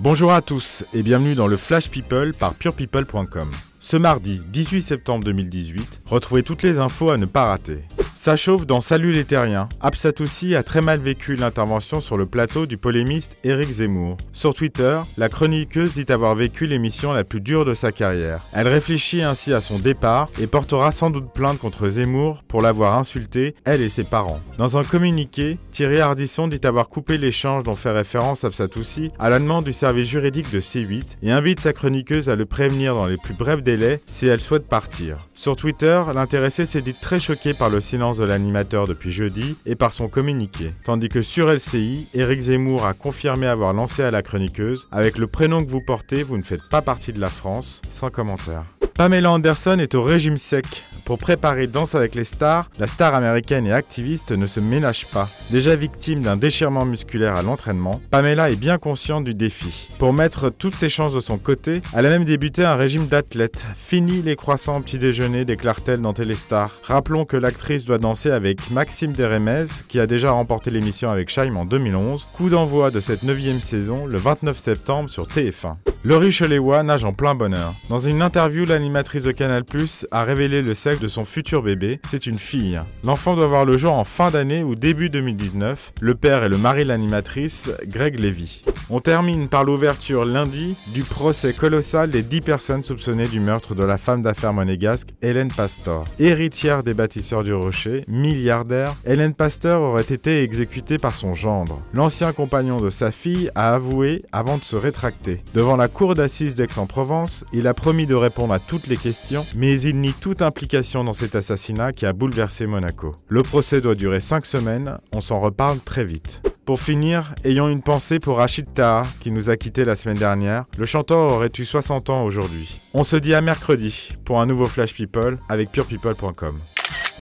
Bonjour à tous et bienvenue dans le Flash People par PurePeople.com. Ce mardi 18 septembre 2018, retrouvez toutes les infos à ne pas rater. Ça chauffe dans Salut les Terriens. Absatoussi a très mal vécu l'intervention sur le plateau du polémiste Éric Zemmour. Sur Twitter, la chroniqueuse dit avoir vécu l'émission la plus dure de sa carrière. Elle réfléchit ainsi à son départ et portera sans doute plainte contre Zemmour pour l'avoir insulté, elle et ses parents. Dans un communiqué, Thierry Ardisson dit avoir coupé l'échange dont fait référence Absatoussi à la demande du service juridique de C8 et invite sa chroniqueuse à le prévenir dans les plus brefs délais si elle souhaite partir. Sur Twitter, l'intéressée s'est dite très choquée par le silence de l'animateur depuis jeudi et par son communiqué. Tandis que sur LCI, Éric Zemmour a confirmé avoir lancé à la chroniqueuse « Avec le prénom que vous portez, vous ne faites pas partie de la France », sans commentaire. Pamela Anderson est au régime sec. Pour préparer Danse avec les stars, la star américaine et activiste ne se ménage pas. Déjà victime d'un déchirement musculaire à l'entraînement, Pamela est bien consciente du défi. Pour mettre toutes ses chances de son côté, elle a même débuté un régime d'athlète. Fini les croissants au petit déjeuner, déclare-t-elle dans Télestar. Rappelons que l'actrice doit danser avec Maxime Deremez, qui a déjà remporté l'émission avec Shy'm en 2011. Coup d'envoi de cette 9e saison le 29 septembre sur TF1. Laurie Cholewa nage en plein bonheur. Dans une interview, l'animatrice de Canal+ a révélé le sexe de son futur bébé. C'est une fille. L'enfant doit voir le jour en fin d'année ou début 2019. Le père et le mari de l'animatrice, Greg Levy. On termine par l'ouverture lundi du procès colossal des 10 personnes soupçonnées du meurtre de la femme d'affaires monégasque Hélène Pastor. Héritière des bâtisseurs du Rocher, milliardaire, Hélène Pastor aurait été exécutée par son gendre. L'ancien compagnon de sa fille a avoué avant de se rétracter. Devant la cour d'assises d'Aix-en-Provence, il a promis de répondre à toutes les questions, mais il nie toute implication dans cet assassinat qui a bouleversé Monaco. Le procès doit durer 5 semaines, on s'en reparle très vite. Pour finir, ayons une pensée pour Rachid Taha, qui nous a quittés la semaine dernière. Le chanteur aurait eu 60 ans aujourd'hui. On se dit à mercredi pour un nouveau Flash People avec PurePeople.com.